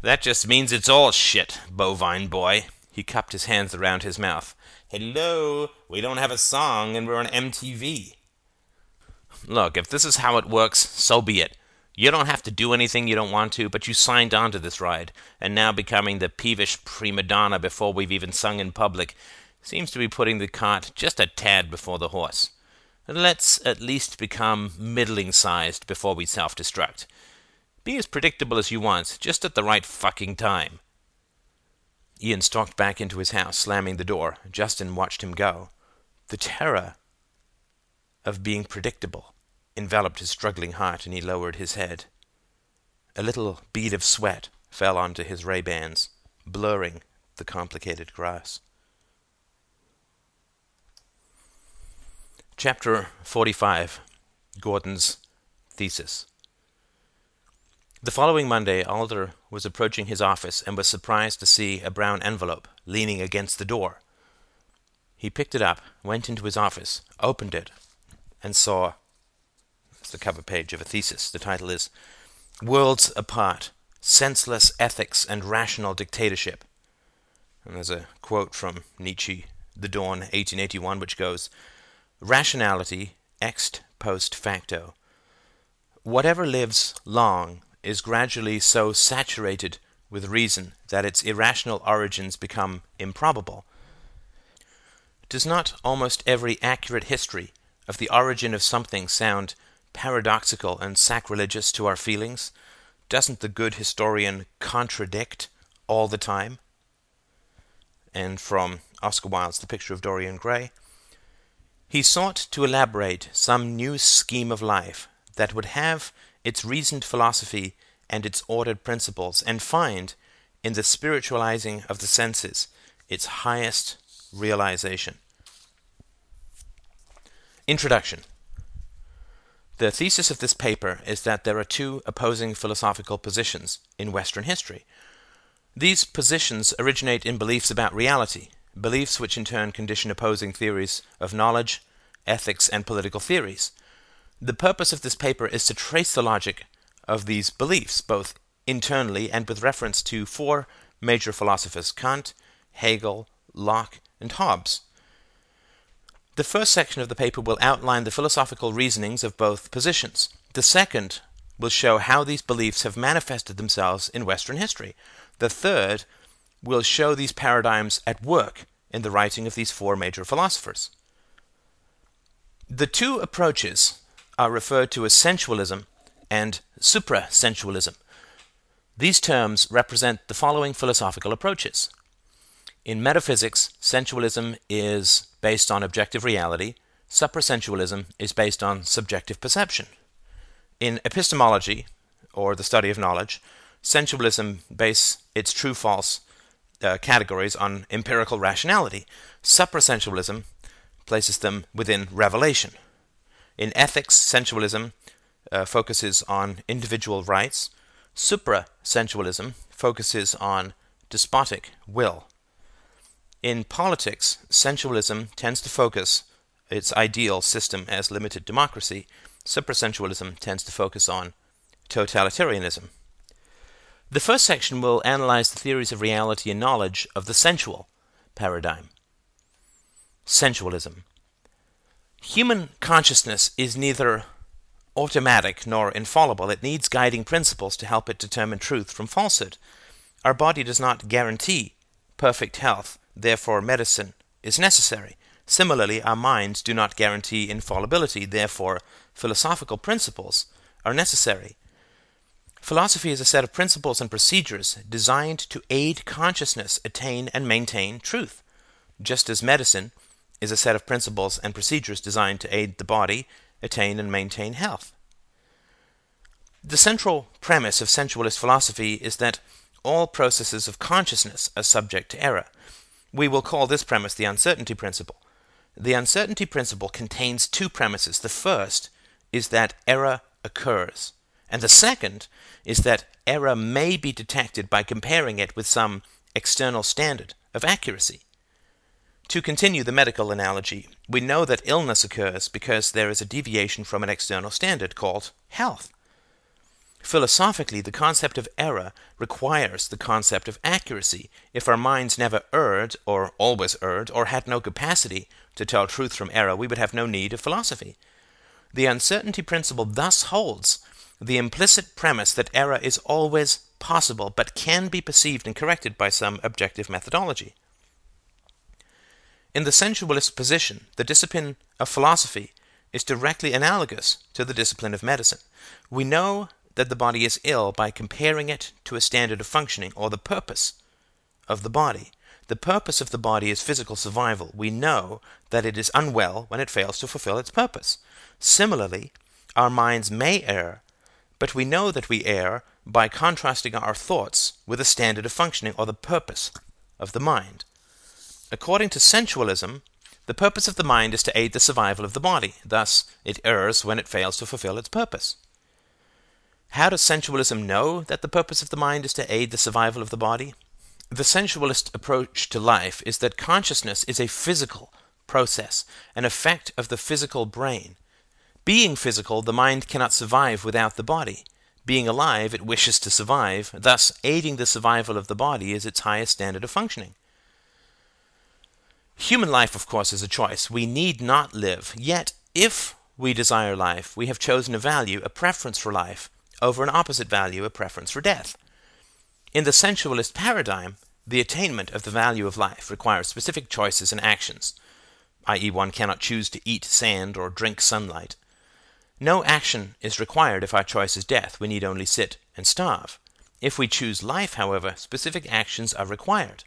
That just means it's all shit, bovine boy. He cupped his hands around his mouth. Hello, we don't have a song and we're on M T V. Look, if this is how it works, so be it. You don't have to do anything you don't want to, but you signed on to this ride, and now becoming the peevish prima donna before we've even sung in public seems to be putting the cart just a tad before the horse. Let's at least become middling-sized before we self-destruct. Be as predictable as you want, just at the right fucking time. Ian stalked back into his house, slamming the door. Justin watched him go. The terror of being predictable enveloped his struggling heart, and he lowered his head. A little bead of sweat fell onto his Ray-Bans, blurring the complicated grass. Chapter forty-five. Gordon's Thesis. The following Monday, Alder was approaching his office and was surprised to see a brown envelope leaning against the door. He picked it up, went into his office, opened it, and saw... the cover page of a thesis. The title is Worlds Apart, Senseless Ethics and Rational Dictatorship. And there's a quote from Nietzsche, The Dawn, eighteen eighty-one, which goes, Rationality ex post facto. Whatever lives long is gradually so saturated with reason that its irrational origins become improbable. Does not almost every accurate history of the origin of something sound paradoxical and sacrilegious to our feelings? Doesn't the good historian contradict all the time? And from Oscar Wilde's The Picture of Dorian Gray, he sought to elaborate some new scheme of life that would have its reasoned philosophy and its ordered principles, and find, in the spiritualizing of the senses, its highest realization. Introduction. The thesis of this paper is that there are two opposing philosophical positions in Western history. These positions originate in beliefs about reality, beliefs which in turn condition opposing theories of knowledge, ethics, and political theories. The purpose of this paper is to trace the logic of these beliefs, both internally and with reference to four major philosophers, Kant, Hegel, Locke, and Hobbes. The first section of the paper will outline the philosophical reasonings of both positions. The second will show how these beliefs have manifested themselves in Western history. The third will show these paradigms at work in the writing of these four major philosophers. The two approaches are referred to as sensualism and suprasensualism. These terms represent the following philosophical approaches. In metaphysics, sensualism is based on objective reality. Suprasensualism is based on subjective perception. In epistemology, or the study of knowledge, sensualism bases its true-false uh, categories on empirical rationality. Suprasensualism places them within revelation. In ethics, sensualism uh, focuses on individual rights. Suprasensualism focuses on despotic will. In politics, sensualism tends to focus its ideal system as limited democracy. Suprasensualism tends to focus on totalitarianism. The first section will analyze the theories of reality and knowledge of the sensual paradigm. Sensualism. Human consciousness is neither automatic nor infallible. It needs guiding principles to help it determine truth from falsehood. Our body does not guarantee perfect health, therefore medicine is necessary. Similarly, our minds do not guarantee infallibility, therefore philosophical principles are necessary. Philosophy is a set of principles and procedures designed to aid consciousness attain and maintain truth, just as medicine is a set of principles and procedures designed to aid the body attain and maintain health. The central premise of sensualist philosophy is that all processes of consciousness are subject to error. We will call this premise the uncertainty principle. The uncertainty principle contains two premises. The first is that error occurs, and the second is that error may be detected by comparing it with some external standard of accuracy. To continue the medical analogy, we know that illness occurs because there is a deviation from an external standard called health. Philosophically, the concept of error requires the concept of accuracy. If our minds never erred, or always erred, or had no capacity to tell truth from error, we would have no need of philosophy. The uncertainty principle thus holds the implicit premise that error is always possible, but can be perceived and corrected by some objective methodology. In the sensualist position, the discipline of philosophy is directly analogous to the discipline of medicine. We know that the body is ill by comparing it to a standard of functioning, or the purpose of the body. The purpose of the body is physical survival. We know that it is unwell when it fails to fulfill its purpose. Similarly, our minds may err, but we know that we err by contrasting our thoughts with a standard of functioning, or the purpose of the mind. According to sensualism, the purpose of the mind is to aid the survival of the body. Thus, it errs when it fails to fulfill its purpose. How does sensualism know that the purpose of the mind is to aid the survival of the body? The sensualist approach to life is that consciousness is a physical process, an effect of the physical brain. Being physical, the mind cannot survive without the body. Being alive, it wishes to survive. Thus, aiding the survival of the body is its highest standard of functioning. Human life, of course, is a choice. We need not live. Yet, if we desire life, we have chosen a value, a preference for life, over an opposite value, a preference for death. In the sensualist paradigm, the attainment of the value of life requires specific choices and actions, that is one cannot choose to eat sand or drink sunlight. No action is required if our choice is death. We need only sit and starve. If we choose life, however, specific actions are required.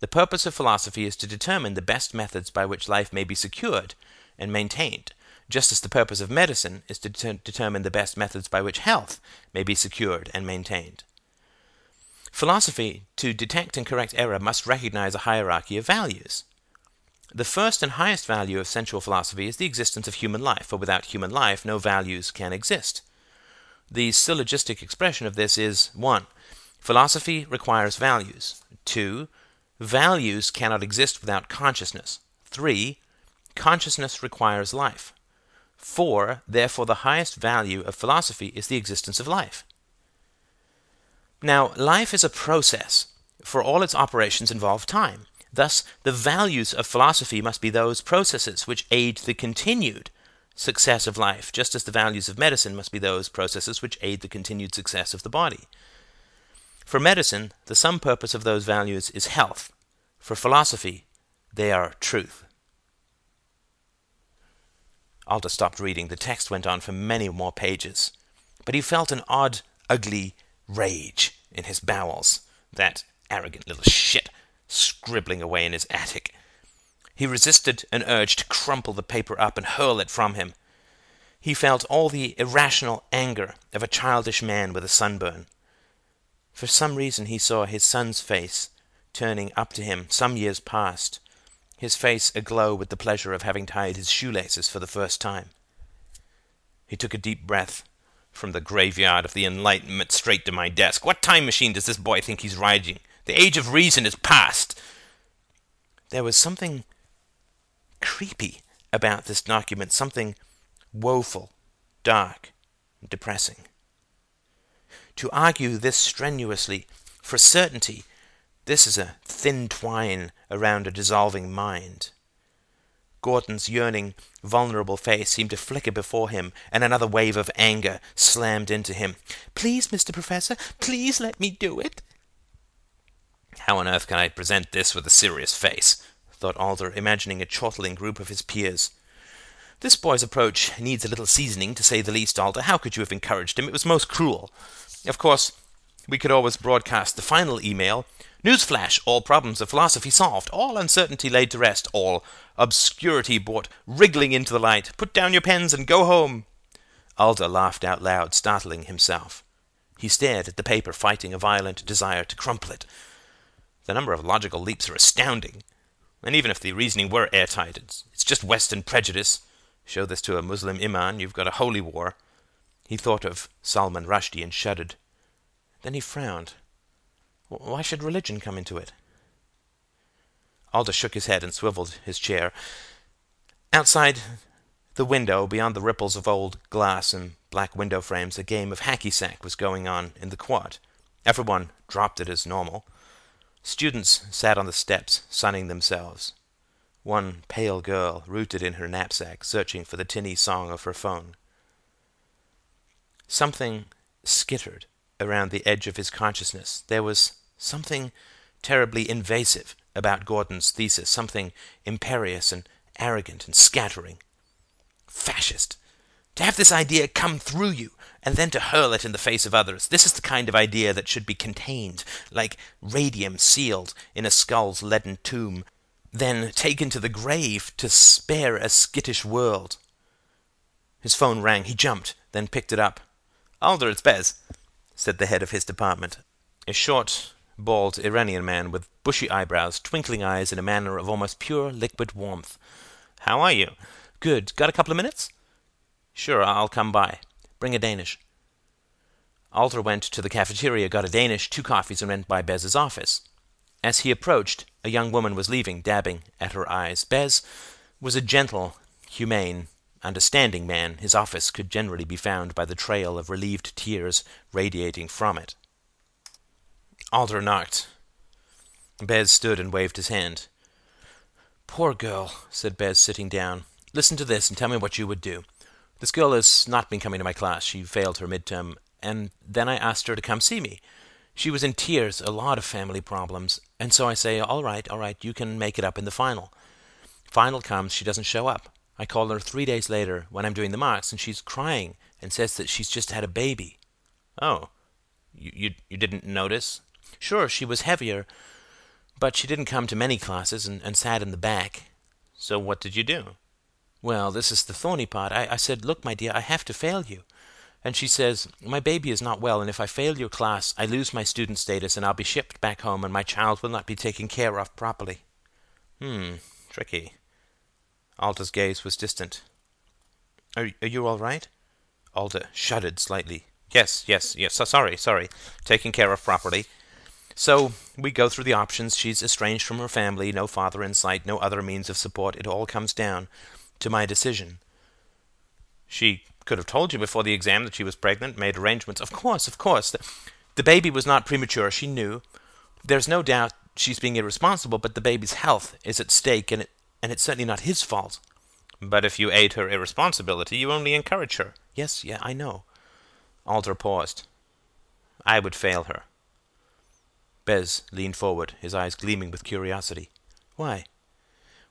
The purpose of philosophy is to determine the best methods by which life may be secured and maintained, just as the purpose of medicine is to de- determine the best methods by which health may be secured and maintained. Philosophy, to detect and correct error, must recognize a hierarchy of values. The first and highest value of sensual philosophy is the existence of human life, for without human life no values can exist. The syllogistic expression of this is one. Philosophy requires values. two. Values cannot exist without consciousness. three. Consciousness requires life. four. Therefore, the highest value of philosophy is the existence of life. Now, life is a process. For all its operations involve time. Thus, the values of philosophy must be those processes which aid the continued success of life, just as the values of medicine must be those processes which aid the continued success of the body. For medicine, the sum purpose of those values is health. For philosophy, they are truth. Alder stopped reading. The text went on for many more pages. But he felt an odd, ugly rage in his bowels. That arrogant little shit scribbling away in his attic. He resisted an urge to crumple the paper up and hurl it from him. He felt all the irrational anger of a childish man with a sunburn. For some reason he saw his son's face turning up to him some years past, his face aglow with the pleasure of having tied his shoelaces for the first time. He took a deep breath. From the graveyard of the Enlightenment straight to my desk. What time machine does this boy think he's riding? The age of reason is past. There was something creepy about this document, something woeful, dark, and depressing. To argue this strenuously for certainty, this is a thin twine around a dissolving mind. Gordon's yearning, vulnerable face seemed to flicker before him, and another wave of anger slammed into him. Please, Mister Professor, please let me do it. How on earth can I present this with a serious face? Thought Alder, imagining a chortling group of his peers. This boy's approach needs a little seasoning, to say the least, Alder. How could you have encouraged him? It was most cruel. Of course, we could always broadcast the final email. Newsflash, all problems of philosophy solved, all uncertainty laid to rest, all obscurity brought wriggling into the light. Put down your pens and go home. Alder laughed out loud, startling himself. He stared at the paper, fighting a violent desire to crumple it. The number of logical leaps are astounding. And even if the reasoning were airtight, it's, it's just Western prejudice. Show this to a Muslim imam, you've got a holy war. He thought of Salman Rushdie and shuddered. Then he frowned. Why should religion come into it? Alder shook his head and swiveled his chair. Outside the window, beyond the ripples of old glass and black window frames, a game of hacky-sack was going on in the quad. Everyone dropped it as normal. Students sat on the steps, sunning themselves. One pale girl rooted in her knapsack, searching for the tinny song of her phone. Something skittered around the edge of his consciousness. There was something terribly invasive about Gordon's thesis, something imperious and arrogant and scattering. Fascist. To have this idea come through you, and then to hurl it in the face of others. This is the kind of idea that should be contained, like radium sealed in a skull's leaden tomb, then taken to the grave to spare a skittish world. His phone rang. He jumped, then picked it up. Alder, it's Bez, said the head of his department, a short, bald Iranian man with bushy eyebrows, twinkling eyes in a manner of almost pure liquid warmth. How are you? Good. Got a couple of minutes? Sure, I'll come by. Bring a Danish. Alder went to the cafeteria, got a Danish, two coffees, and went by Bez's office. As he approached, a young woman was leaving, dabbing at her eyes. Bez was a gentle, humane, understanding man. His office could generally be found by the trail of relieved tears radiating from it. Alder knocked. Bez stood and waved his hand. Poor girl, said Bez, sitting down. Listen to this and tell me what you would do. This girl has not been coming to my class. She failed her midterm, and then I asked her to come see me. She was in tears, a lot of family problems, and so I say, all right, all right, you can make it up in the final. Final comes, she doesn't show up. I call her three days later when I'm doing the marks, and she's crying and says that she's just had a baby. Oh, you, you, you didn't notice? Sure, she was heavier, but she didn't come to many classes and, and sat in the back. So what did you do? Well, this is the thorny part. I, I said, look, my dear, I have to fail you. And she says, my baby is not well, and if I fail your class, I lose my student status, and I'll be shipped back home, and my child will not be taken care of properly. Hmm, tricky. Alder's gaze was distant. Are, are you all right? Alder shuddered slightly. Yes, yes, yes. So, sorry, sorry. Taken care of properly. So we go through the options. She's estranged from her family, no father in sight, no other means of support. It all comes down to my decision. She could have told you before the exam that she was pregnant, made arrangements. Of course, of course. The, the baby was not premature. She knew. There's no doubt she's being irresponsible, but the baby's health is at stake, and it And it's certainly not his fault. But if you aid her irresponsibility, you only encourage her. Yes, yeah, I know. Alter paused. I would fail her. Bez leaned forward, his eyes gleaming with curiosity. Why?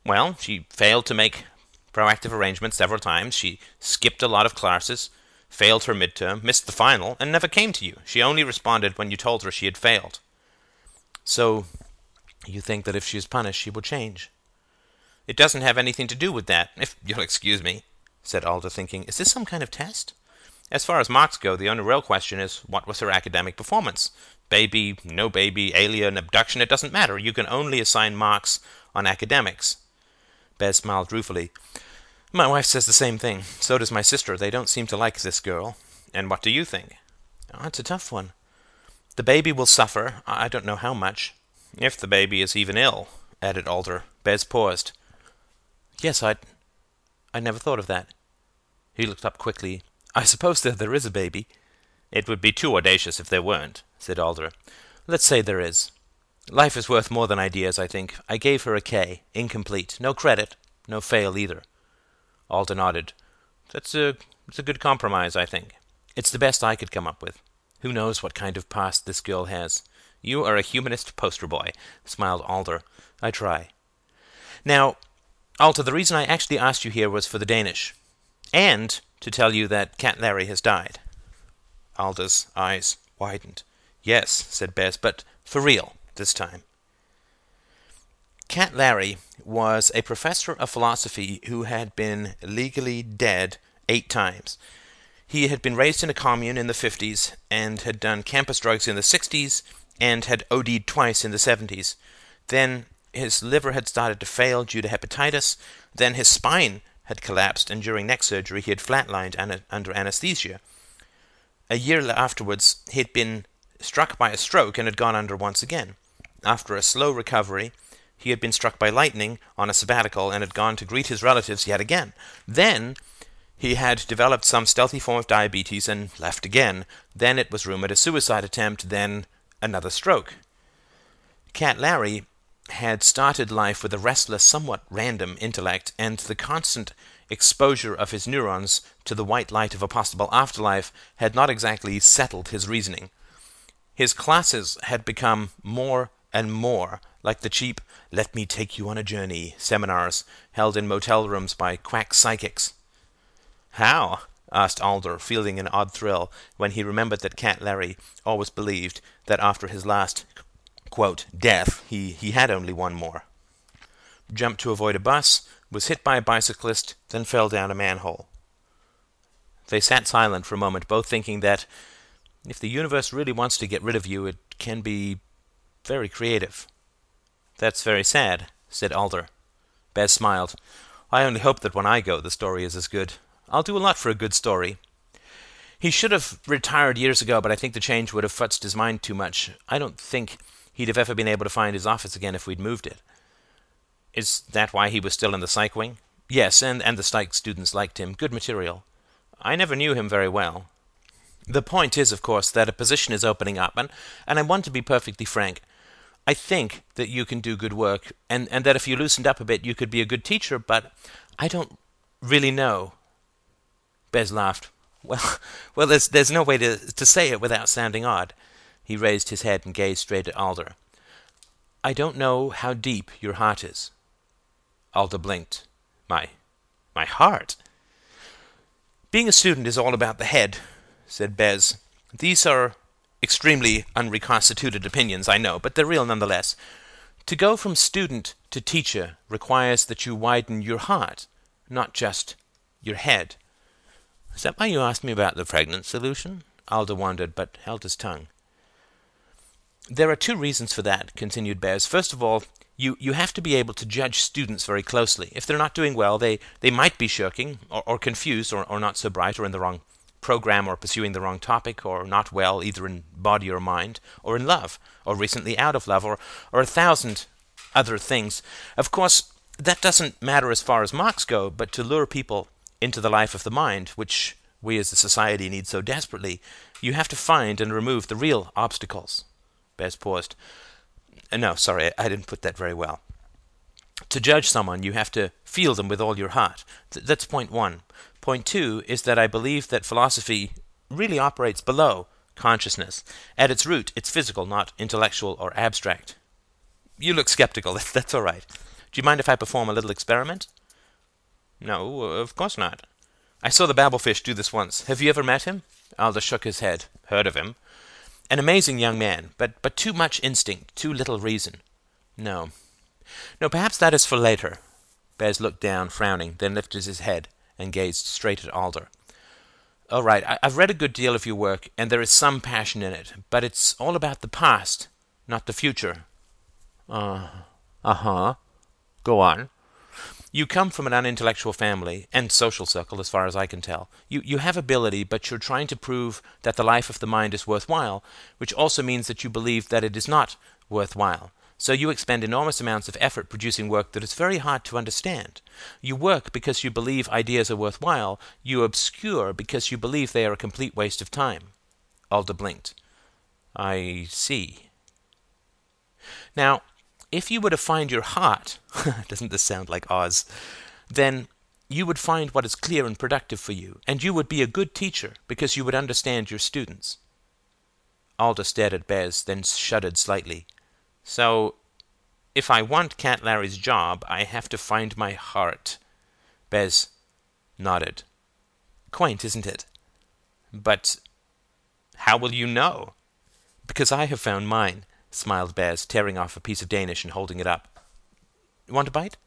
Well, she failed to make proactive arrangements several times. She skipped a lot of classes, failed her midterm, missed the final, and never came to you. She only responded when you told her she had failed. So, you think that if she is punished, she will change? It doesn't have anything to do with that, if you'll excuse me, said Alder, thinking, is this some kind of test? As far as marks go, the only real question is, what was her academic performance? Baby, no baby, alien, abduction, it doesn't matter. You can only assign marks on academics. Bez smiled ruefully. My wife says the same thing. So does my sister. They don't seem to like this girl. And what do you think? Oh, it's a tough one. The baby will suffer. I don't know how much. If the baby is even ill, added Alder. Bez paused. Yes, I'd... I never thought of that. He looked up quickly. I suppose that there is a baby. It would be too audacious if there weren't, said Alder. Let's say there is. Life is worth more than ideas, I think. I gave her a K. Incomplete. No credit. No fail either. Alder nodded. That's a, that's a good compromise, I think. It's the best I could come up with. Who knows what kind of past this girl has? You are a humanist poster boy, smiled Alder. I try. Now, Alder, the reason I actually asked you here was for the Danish. And to tell you that Cat Larry has died. Alder's eyes widened. Yes, said Bez, but for real, this time. Cat Larry was a professor of philosophy who had been legally dead eight times. He had been raised in a commune in the fifties and had done campus drugs in the sixties and had OD'd twice in the seventies. Then his liver had started to fail due to hepatitis. Then his spine had collapsed, and during neck surgery he had flatlined ana- under anesthesia. A year afterwards, he had been struck by a stroke and had gone under once again. After a slow recovery, he had been struck by lightning on a sabbatical and had gone to greet his relatives yet again. Then he had developed some stealthy form of diabetes and left again. Then it was rumored a suicide attempt, then another stroke. Cat Larry had started life with a restless, somewhat random intellect, and the constant exposure of his neurons to the white light of a possible afterlife had not exactly settled his reasoning. His classes had become more and more like the cheap "let me take you on a journey" seminars held in motel rooms by quack psychics. How? Asked Alder, feeling an odd thrill when he remembered that Cat Larry always believed that after his last quote, death, he, he had only one more. Jumped to avoid a bus, was hit by a bicyclist, then fell down a manhole. They sat silent for a moment, both thinking that if the universe really wants to get rid of you, it can be very creative. That's very sad, said Alder. Bez smiled. I only hope that when I go, the story is as good. I'll do a lot for a good story. He should have retired years ago, but I think the change would have futzed his mind too much. I don't think he'd have ever been able to find his office again if we'd moved it. Is that why he was still in the psych wing? Yes, and, and the psych students liked him. Good material. I never knew him very well. The point is, of course, that a position is opening up, and, and I want to be perfectly frank. I think that you can do good work, and, and that if you loosened up a bit, you could be a good teacher, but I don't really know. Bez laughed. Well, well, there's, there's no way to, to say it without sounding odd. He raised his head and gazed straight at Alder. I don't know how deep your heart is. Alder blinked. My, my heart? Being a student is all about the head, said Bez. These are extremely unreconstituted opinions, I know, but they're real nonetheless. To go from student to teacher requires that you widen your heart, not just your head. Is that why you asked me about the pregnant solution? Alder wondered, but held his tongue. There are two reasons for that, continued Bez. First of all, you, you have to be able to judge students very closely. If they're not doing well, they, they might be shirking, or, or confused, or, or not so bright, or in the wrong program, or pursuing the wrong topic, or not well, either in body or mind, or in love, or recently out of love, or, or a thousand other things. Of course, that doesn't matter as far as marks go, but to lure people into the life of the mind, which we as a society need so desperately, you have to find and remove the real obstacles. Bez paused. No, sorry, I didn't put that very well. to judge someone, you have to feel them with all your heart. Th that's point one. Point two is that I believe that philosophy really operates below consciousness. At its root, it's physical, not intellectual or abstract. You look skeptical. That's all right. Do you mind if I perform a little experiment? No, of course not. I saw the babblefish do this once. Have you ever met him? Alder shook his head. Heard of him. An amazing young man, but, but too much instinct, too little reason. No. No, perhaps that is for later. Bez looked down, frowning, then lifted his head and gazed straight at Alder. All right, I, I've read a good deal of your work, and there is some passion in it, but it's all about the past, not the future. Uh, uh-huh. Go on. You come from an unintellectual family and social circle, as far as I can tell. You, you have ability, but you're trying to prove that the life of the mind is worthwhile, which also means that you believe that it is not worthwhile. So you expend enormous amounts of effort producing work that is very hard to understand. You work because you believe ideas are worthwhile. You obscure because you believe they are a complete waste of time. Alder blinked. I see. Now, if you were to find your heart, doesn't this sound like Oz, then you would find what is clear and productive for you, and you would be a good teacher because you would understand your students. Alder stared at Bez, then shuddered slightly. So, if I want Cat Larry's job, I have to find my heart. Bez nodded. Quaint, isn't it? But how will you know? Because I have found mine, smiled Bez, tearing off a piece of Danish and holding it up. Want a bite?